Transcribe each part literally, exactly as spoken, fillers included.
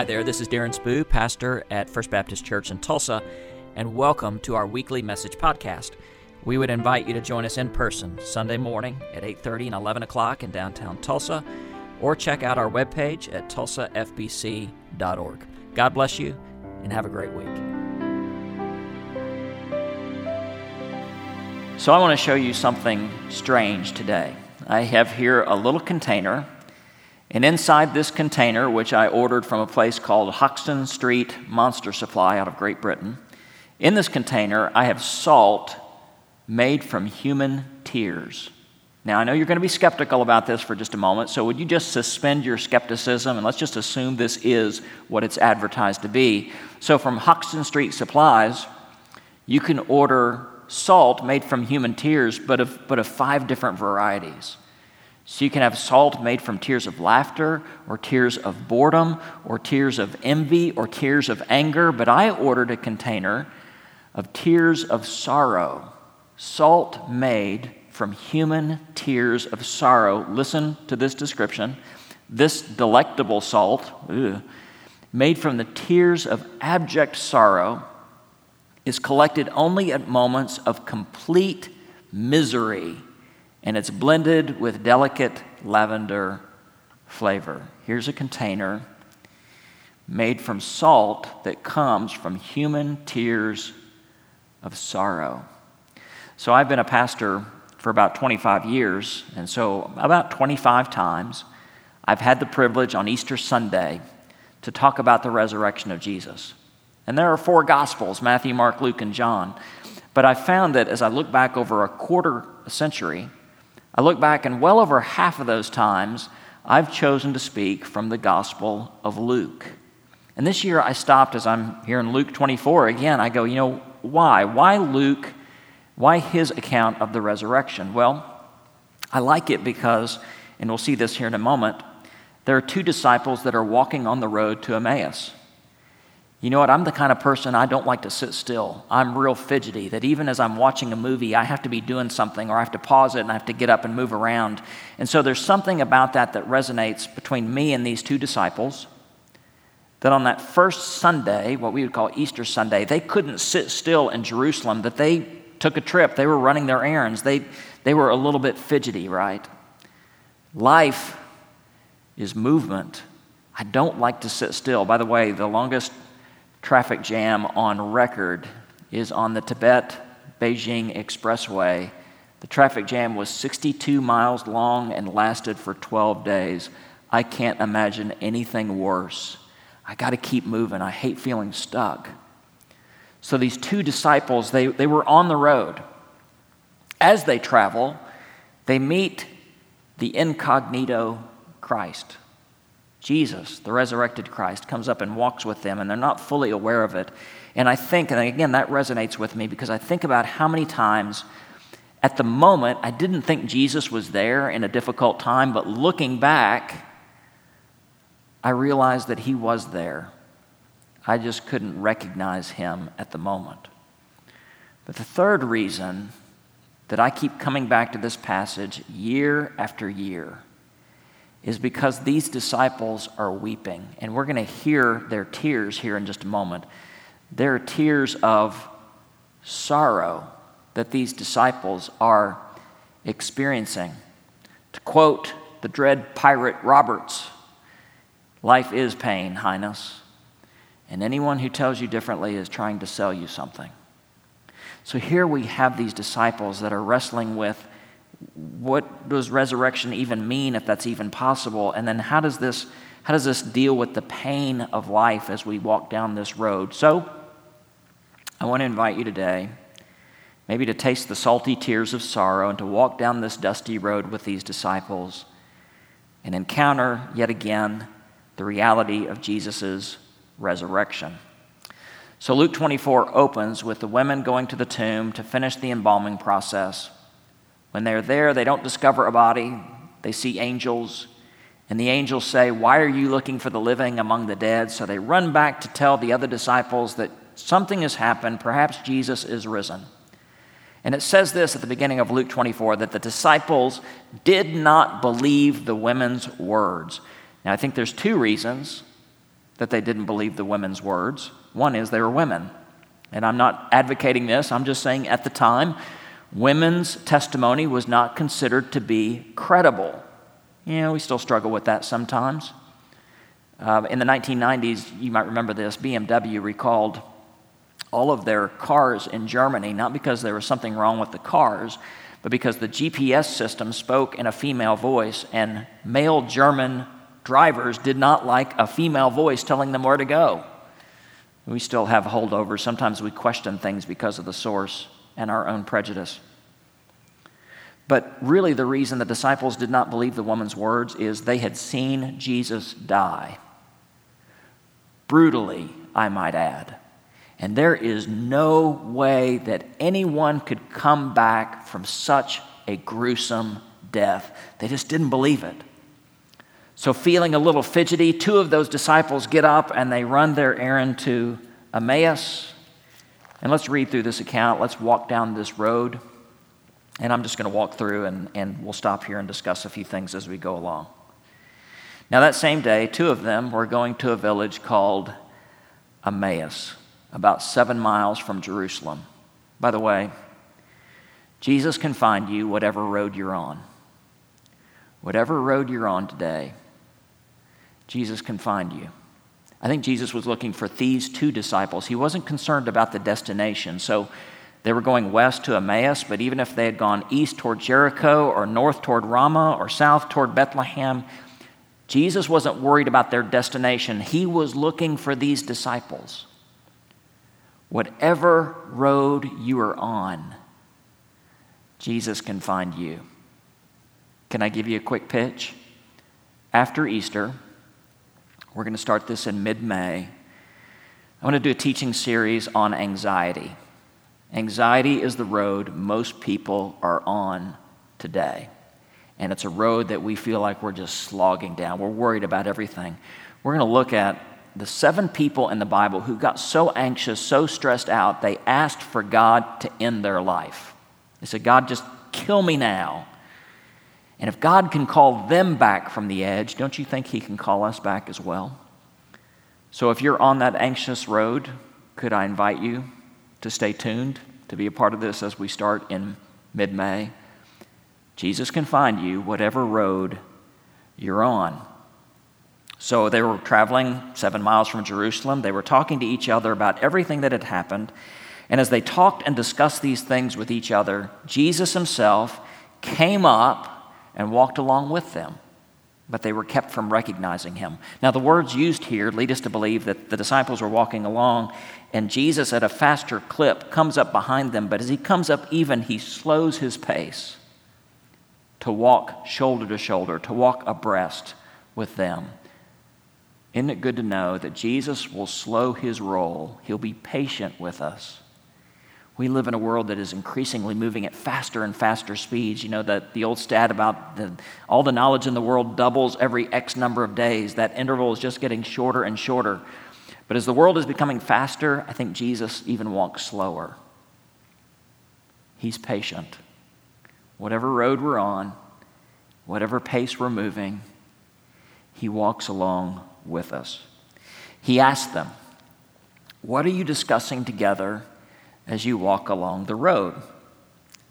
Hi there, this is Darren Spoo, pastor at First Baptist Church in Tulsa, and welcome to our weekly message podcast. We would invite you to join us in person Sunday morning at eight thirty and eleven o'clock in downtown Tulsa, or check out our webpage at tulsa f b c dot org. God bless you, and have a great week. So I want to show you something strange today. I have here a little container, and inside this container, which I ordered from a place called Hoxton Street Monster Supply out of Great Britain, in this container I have salt made from human tears. Now, I know you're going to be skeptical about this for just a moment, so would you just suspend your skepticism and let's just assume this is what it's advertised to be. So from Hoxton Street Supplies, you can order salt made from human tears, but of, but of five different varieties. So you can have salt made from tears of laughter, or tears of boredom, or tears of envy, or tears of anger. But I ordered a container of tears of sorrow, salt made from human tears of sorrow. Listen to this description. This delectable salt, ew, made from the tears of abject sorrow, is collected only at moments of complete misery, and it's blended with delicate lavender flavor. Here's a container made from salt that comes from human tears of sorrow. So I've been a pastor for about twenty-five years, and so about twenty-five times I've had the privilege on Easter Sunday to talk about the resurrection of Jesus. And there are four Gospels, Matthew, Mark, Luke, and John. But I found that as I look back over a quarter century, I look back and well over half of those times, I've chosen to speak from the Gospel of Luke. And this year I stopped as I'm here in Luke twenty-four again. I go, you know, why? Why Luke? Why his account of the resurrection? Well, I like it because, and we'll see this here in a moment, there are two disciples that are walking on the road to Emmaus. You know what, I'm the kind of person, I don't like to sit still. I'm real fidgety, that even as I'm watching a movie, I have to be doing something, or I have to pause it and I have to get up and move around. And so there's something about that that resonates between me and these two disciples, that on that first Sunday, what we would call Easter Sunday, they couldn't sit still in Jerusalem, that they took a trip, they were running their errands, they, they were a little bit fidgety, right? Life is movement. I don't like to sit still. By the way, the longest traffic jam on record is on the Tibet Beijing Expressway. The traffic jam was sixty-two miles long and lasted for twelve days. I can't imagine anything worse. I got to keep moving. I hate feeling stuck. So these two disciples, they, they were on the road. As they travel, they meet the incognito Christ. Jesus, the resurrected Christ, comes up and walks with them, and they're not fully aware of it. And I think, and again, that resonates with me because I think about how many times at the moment I didn't think Jesus was there in a difficult time, but looking back, I realized that he was there. I just couldn't recognize him at the moment. But the third reason that I keep coming back to this passage year after year is because these disciples are weeping. And we're going to hear their tears here in just a moment. Their tears of sorrow that these disciples are experiencing. To quote the dread pirate Roberts, "Life is pain, Highness, and anyone who tells you differently is trying to sell you something." So here we have these disciples that are wrestling with, what does resurrection even mean, if that's even possible? And then how does this how does this deal with the pain of life as we walk down this road? So I want to invite you today maybe to taste the salty tears of sorrow and to walk down this dusty road with these disciples and encounter yet again the reality of Jesus' resurrection. So Luke twenty-four opens with the women going to the tomb to finish the embalming process. When they're there, they don't discover a body. They see angels. And the angels say, "Why are you looking for the living among the dead?" So they run back to tell the other disciples that something has happened. Perhaps Jesus is risen. And it says this at the beginning of Luke twenty-four, that the disciples did not believe the women's words. Now, I think there's two reasons that they didn't believe the women's words. One is they were women. And I'm not advocating this. I'm just saying at the time, women's testimony was not considered to be credible. You know, we still struggle with that sometimes. Uh, in the nineteen nineties, you might remember this, B M W recalled all of their cars in Germany, not because there was something wrong with the cars, but because the G P S system spoke in a female voice, and male German drivers did not like a female voice telling them where to go. We still have holdovers. Sometimes we question things because of the source and our own prejudice. But really the reason the disciples did not believe the woman's words is they had seen Jesus die. Brutally, I might add. And there is no way that anyone could come back from such a gruesome death. They just didn't believe it. So feeling a little fidgety, two of those disciples get up and they run their errand to Emmaus. And let's read through this account. Let's walk down this road. And I'm just going to walk through and, and we'll stop here and discuss a few things as we go along. Now that same day, two of them were going to a village called Emmaus, about seven miles from Jerusalem. By the way, Jesus can find you whatever road you're on. Whatever road you're on today, Jesus can find you. I think Jesus was looking for these two disciples. He wasn't concerned about the destination. So they were going west to Emmaus, but even if they had gone east toward Jericho or north toward Ramah or south toward Bethlehem, Jesus wasn't worried about their destination. He was looking for these disciples. Whatever road you are on, Jesus can find you. Can I give you a quick pitch? After Easter, we're going to start this in mid-May. I want to do a teaching series on anxiety. Anxiety is the road most people are on today. And it's a road that we feel like we're just slogging down. We're worried about everything. We're going to look at the seven people in the Bible who got so anxious, so stressed out, they asked for God to end their life. They said, God, just kill me now. And if God can call them back from the edge, don't you think he can call us back as well? So if you're on that anxious road, could I invite you to stay tuned, to be a part of this as we start in mid-May? Jesus can find you whatever road you're on. So they were traveling seven miles from Jerusalem. They were talking to each other about everything that had happened. And as they talked and discussed these things with each other, Jesus himself came up and walked along with them, but they were kept from recognizing him. Now, the words used here lead us to believe that the disciples were walking along, and Jesus, at a faster clip, comes up behind them, but as he comes up even, he slows his pace to walk shoulder to shoulder, to walk abreast with them. Isn't it good to know that Jesus will slow his roll? He'll be patient with us. We live in a world that is increasingly moving at faster and faster speeds. You know, that the old stat about the, all the knowledge in the world doubles every X number of days. That interval is just getting shorter and shorter. But as the world is becoming faster, I think Jesus even walks slower. He's patient. Whatever road we're on, whatever pace we're moving, he walks along with us. He asked them, what are you discussing together as you walk along the road?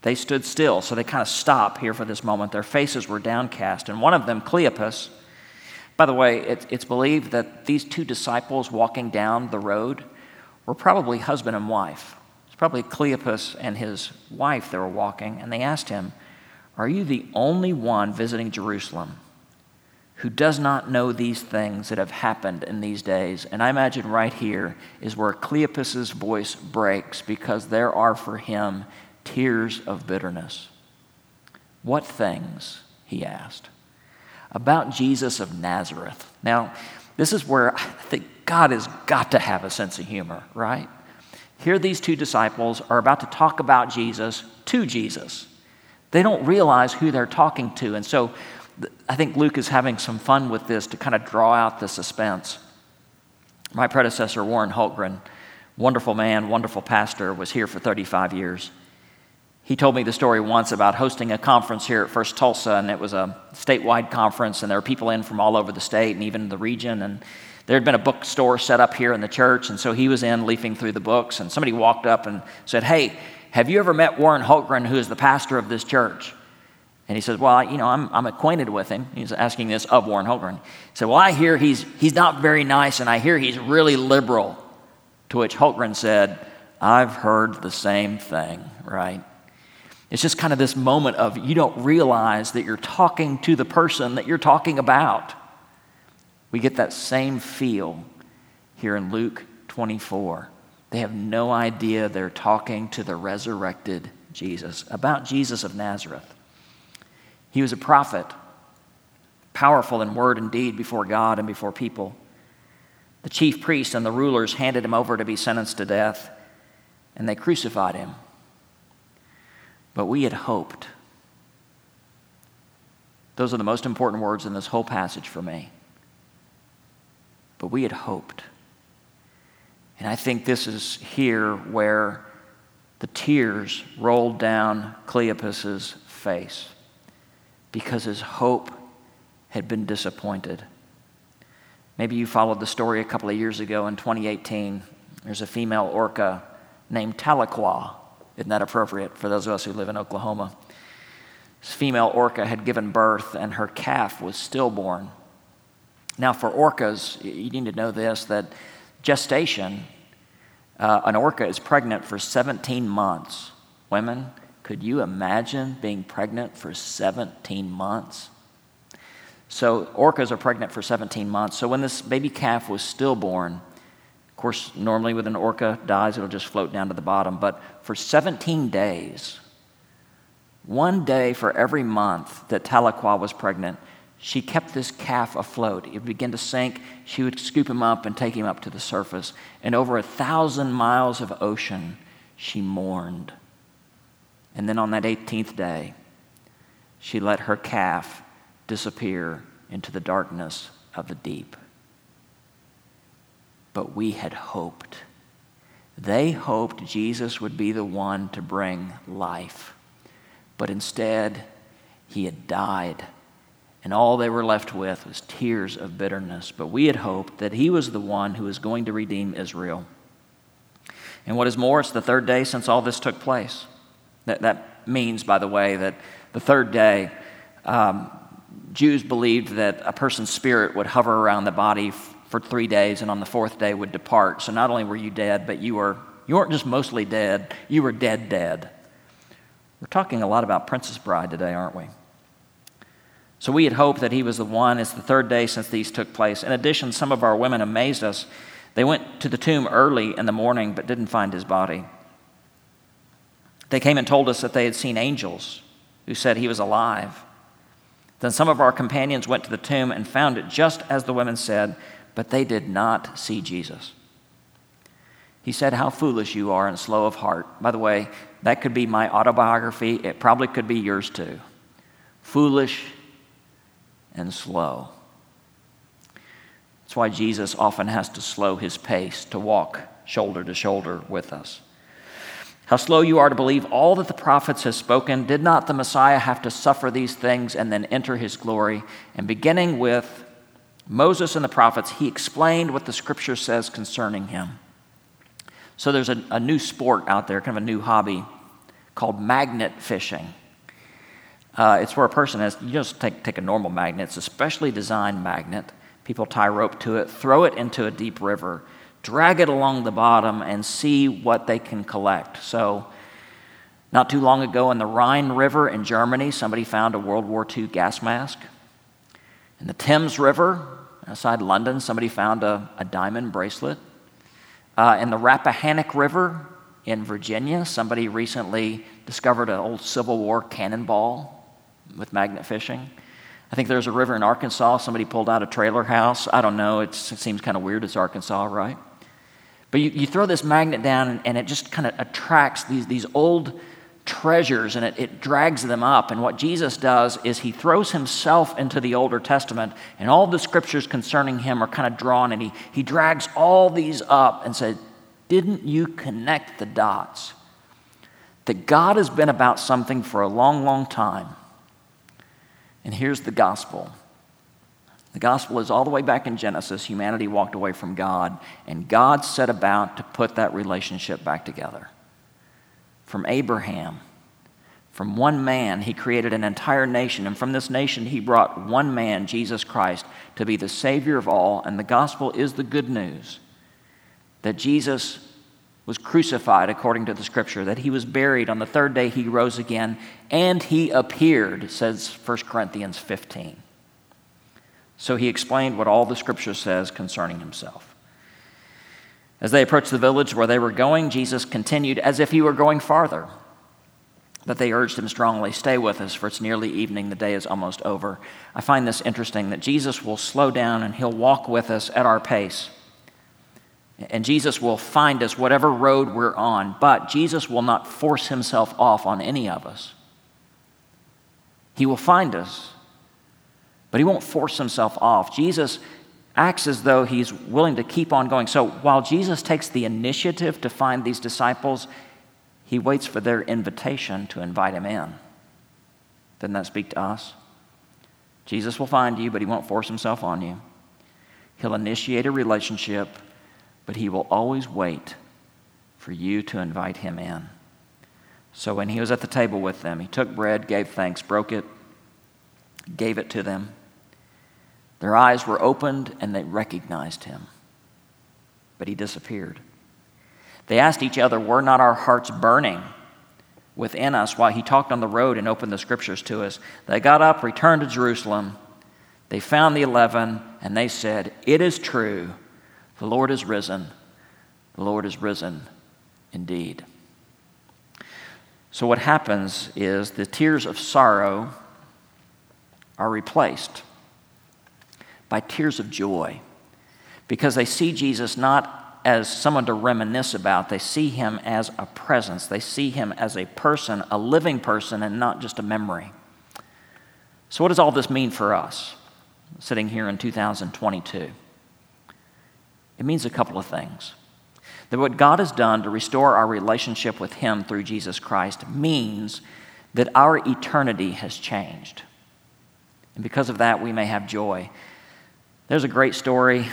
They stood still, so they kind of stop here for this moment. Their faces were downcast, and one of them, Cleopas, by the way, it, it's believed that these two disciples walking down the road were probably husband and wife. It's probably Cleopas and his wife that were walking, and they asked him, are you the only one visiting Jerusalem who does not know these things that have happened in these days? And I imagine right here is where Cleopas's voice breaks, because there are for him tears of bitterness. What things, he asked. About Jesus of Nazareth. Now, this is where I think God has got to have a sense of humor, right? Here these two disciples are about to talk about Jesus to Jesus. They don't realize who they're talking to, and so I think Luke is having some fun with this to kind of draw out the suspense. My predecessor, Warren Holtgren, wonderful man, wonderful pastor, was here for thirty-five years. He told me the story once about hosting a conference here at First Tulsa, and it was a statewide conference, and there were people in from all over the state and even the region, and there had been a bookstore set up here in the church, and so he was in leafing through the books, and somebody walked up and said, "Hey, have you ever met Warren Holtgren, who is the pastor of this church?" And he says, "Well, I, you know, I'm, I'm acquainted with him." He's asking this of Warren Holtgren. He said, "Well, I hear he's, he's not very nice, and I hear he's really liberal." To which Holtgren said, "I've heard the same thing," right? It's just kind of this moment of you don't realize that you're talking to the person that you're talking about. We get that same feel here in Luke twenty-four. They have no idea they're talking to the resurrected Jesus, about Jesus of Nazareth. He was a prophet, powerful in word and deed before God and before people. The chief priests and the rulers handed him over to be sentenced to death, and they crucified him. But we had hoped. Those are the most important words in this whole passage for me. But we had hoped. And I think this is here where the tears rolled down Cleopas's face because his hope had been disappointed. Maybe you followed the story a couple of years ago in twenty eighteen. There's a female orca named Tahlequah. Isn't that appropriate for those of us who live in Oklahoma? This female orca had given birth, and her calf was stillborn. Now, for orcas, you need to know this, that gestation, uh, an orca is pregnant for seventeen months. Women, could you imagine being pregnant for seventeen months? So orcas are pregnant for seventeen months. So when this baby calf was stillborn, of course, normally when an orca dies, it'll just float down to the bottom. But for seventeen days, one day for every month that Tahlequah was pregnant, she kept this calf afloat. It began to sink. She would scoop him up and take him up to the surface. And over a thousand miles of ocean, she mourned. And then on that eighteenth day, she let her calf disappear into the darkness of the deep. But we had hoped. They hoped Jesus would be the one to bring life. But instead, he had died. And all they were left with was tears of bitterness. But we had hoped that he was the one who was going to redeem Israel. And what is more, it's the third day since all this took place. That, that means, by the way, that the third day, um, Jews believed that a person's spirit would hover around the body for three days, and on the fourth day would depart. So not only were you dead, but you were you weren't just mostly dead, you were dead dead. We're talking a lot about Princess Bride today, aren't we? So we had hoped that he was the one. It's the third day since these took place. In addition, some of our women amazed us. They went to the tomb early in the morning, but didn't find his body. They came and told us that they had seen angels who said he was alive. Then some of our companions went to the tomb and found it just as the women said, but they did not see Jesus. He said, "How foolish you are and slow of heart." By the way, that could be my autobiography. It probably could be yours too. Foolish and slow. That's why Jesus often has to slow his pace to walk shoulder to shoulder with us. "How slow you are to believe all that the prophets have spoken. Did not the Messiah have to suffer these things and then enter his glory?" And beginning with Moses and the prophets, he explained what the scripture says concerning him. So there's a, a new sport out there, kind of a new hobby, called magnet fishing. Uh, it's where a person has, you just take, take a normal magnet, it's a specially designed magnet. People tie rope to it, throw it into a deep river, drag it along the bottom, and see what they can collect. So not too long ago in the Rhine River in Germany, somebody found a World War Two gas mask. In the Thames River, outside London, somebody found a, a diamond bracelet. Uh, in the Rappahannock River in Virginia, somebody recently discovered an old Civil War cannonball with magnet fishing. I think there's a river in Arkansas, somebody pulled out a trailer house. I don't know, it's, it seems kind of weird, it's Arkansas, right? But you, you throw this magnet down and, and it just kind of attracts these, these old treasures, and it, it drags them up. And what Jesus does is he throws himself into the Old Testament, and all the scriptures concerning him are kind of drawn, and he, he drags all these up and says, "Didn't you connect the dots? that God has been about something for a long, long time. And here's the gospel. The gospel is all the way back in Genesis. Humanity walked away from God, and God set about to put that relationship back together. From Abraham, from one man, he created an entire nation, and from this nation, he brought one man, Jesus Christ, to be the Savior of all, and the gospel is the good news that Jesus was crucified according to the Scripture, that he was buried. On the third day, he rose again, and he appeared, says First Corinthians fifteen. So he explained what all the Scripture says concerning himself. As they approached the village where they were going, Jesus continued as if he were going farther. But they urged him strongly, "Stay with us, for it's nearly evening. The day is almost over." I find this interesting, that Jesus will slow down and he'll walk with us at our pace. And Jesus will find us whatever road we're on, but Jesus will not force himself off on any of us. He will find us, but he won't force himself off. Jesus acts as though he's willing to keep on going. So while Jesus takes the initiative to find these disciples, he waits for their invitation to invite him in. Doesn't that speak to us? Jesus will find you, but he won't force himself on you. He'll initiate a relationship, but he will always wait for you to invite him in. So when he was at the table with them, he took bread, gave thanks, broke it, gave it to them. Their eyes were opened, and they recognized him, but he disappeared. They asked each other, "Were not our hearts burning within us while he talked on the road and opened the Scriptures to us?" They got up, returned to Jerusalem. They found the eleven, and they said, "It is true. The Lord is risen. The Lord is risen indeed." So what happens is the tears of sorrow are replaced by tears of joy, because they see Jesus not as someone to reminisce about. They see him as a presence. They see him as a person, a living person, and not just a memory. So what does all this mean for us sitting here in two thousand twenty-two? It means a couple of things. That what God has done to restore our relationship with him through Jesus Christ means that our eternity has changed. And because of that, we may have joy. There's a great story.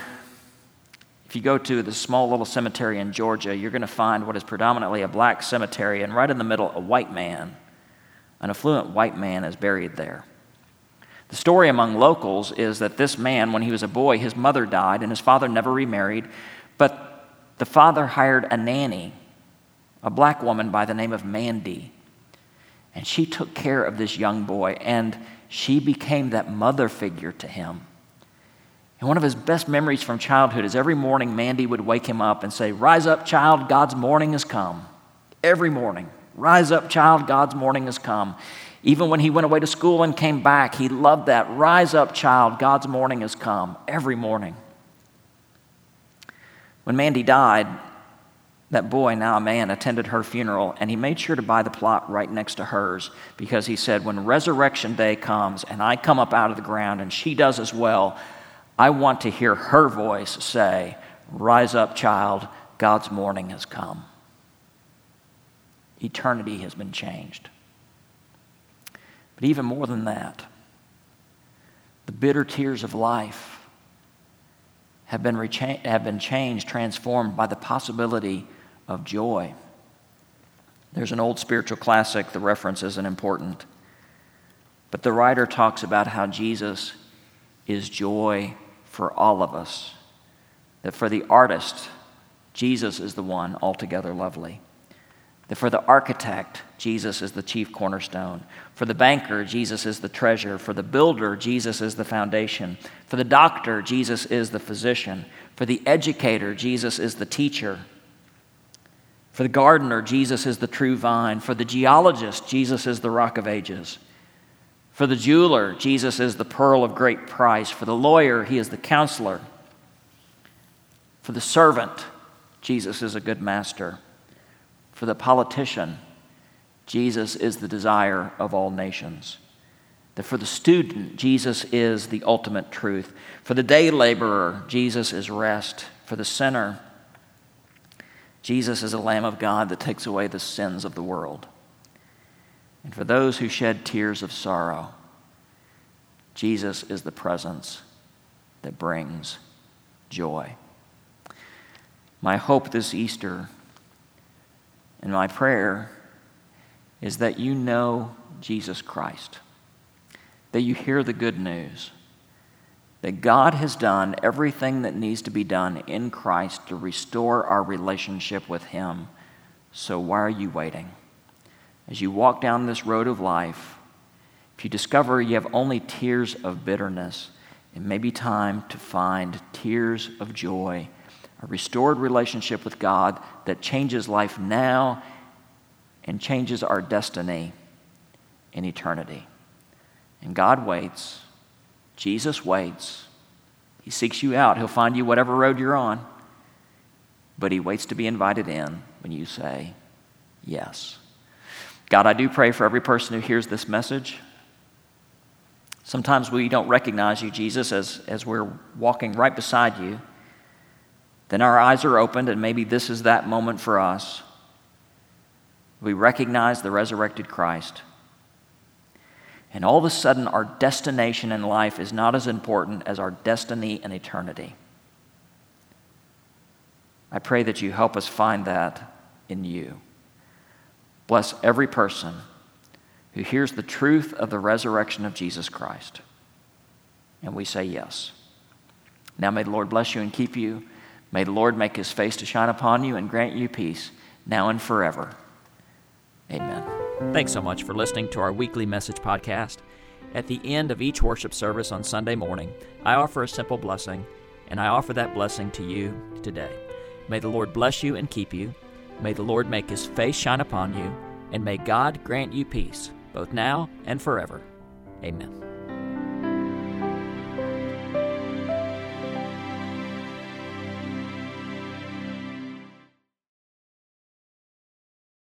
If you go to the small little cemetery in Georgia, you're going to find what is predominantly a black cemetery, and right in the middle, a white man, an affluent white man, is buried there. The story among locals is that this man, when he was a boy, his mother died, and his father never remarried, but the father hired a nanny, a black woman by the name of Mandy, and she took care of this young boy, and she became that mother figure to him. And one of his best memories from childhood is every morning Mandy would wake him up and say, "Rise up, child, God's morning has come." Every morning, "Rise up, child, God's morning has come." Even when he went away to school and came back, he loved that. "Rise up, child, God's morning has come," every morning. When Mandy died, that boy, now a man, attended her funeral, and he made sure to buy the plot right next to hers, because he said, "When resurrection day comes and I come up out of the ground and she does as well, I want to hear her voice say, 'Rise up, child, God's morning has come.'" Eternity has been changed. But even more than that, the bitter tears of life have been, rechan- have been changed, transformed by the possibility of joy. There's an old spiritual classic, the reference isn't important, but the writer talks about how Jesus is joy for all of us, that for the artist, Jesus is the one altogether lovely. That for the architect, Jesus is the chief cornerstone. For the banker, Jesus is the treasure. For the builder, Jesus is the foundation. For the doctor, Jesus is the physician. For the educator, Jesus is the teacher. For the gardener, Jesus is the true vine. For the geologist, Jesus is the rock of ages. For the jeweler, Jesus is the pearl of great price. For the lawyer, he is the counselor. For the servant, Jesus is a good master. For the politician, Jesus is the desire of all nations. That for the student, Jesus is the ultimate truth. For the day laborer, Jesus is rest. For the sinner, Jesus is a Lamb of God that takes away the sins of the world. and for those who shed tears of sorrow, Jesus is the presence that brings joy. My hope this Easter and my prayer is that you know Jesus Christ, that you hear the good news, that God has done everything that needs to be done in Christ to restore our relationship with Him. So why are you waiting? As you walk down this road of life, if you discover you have only tears of bitterness, it may be time to find tears of joy, a restored relationship with God that changes life now and changes our destiny in eternity. And God waits. Jesus waits. He seeks you out. He'll find you whatever road you're on. But He waits to be invited in when you say yes. God, I do pray for every person who hears this message. Sometimes we don't recognize you, Jesus, as, as we're walking right beside you. Then our eyes are opened, and maybe this is that moment for us. We recognize the resurrected Christ. And all of a sudden, our destination in life is not as important as our destiny in eternity. I pray that you help us find that in you. Bless every person who hears the truth of the resurrection of Jesus Christ. And we say yes. Now may the Lord bless you and keep you. May the Lord make His face to shine upon you and grant you peace, now and forever. Amen. Thanks so much for listening to our weekly message podcast. At the end of each worship service on Sunday morning, I offer a simple blessing, and I offer that blessing to you today. May the Lord bless you and keep you. May the Lord make His face shine upon you, and may God grant you peace, both now and forever. Amen.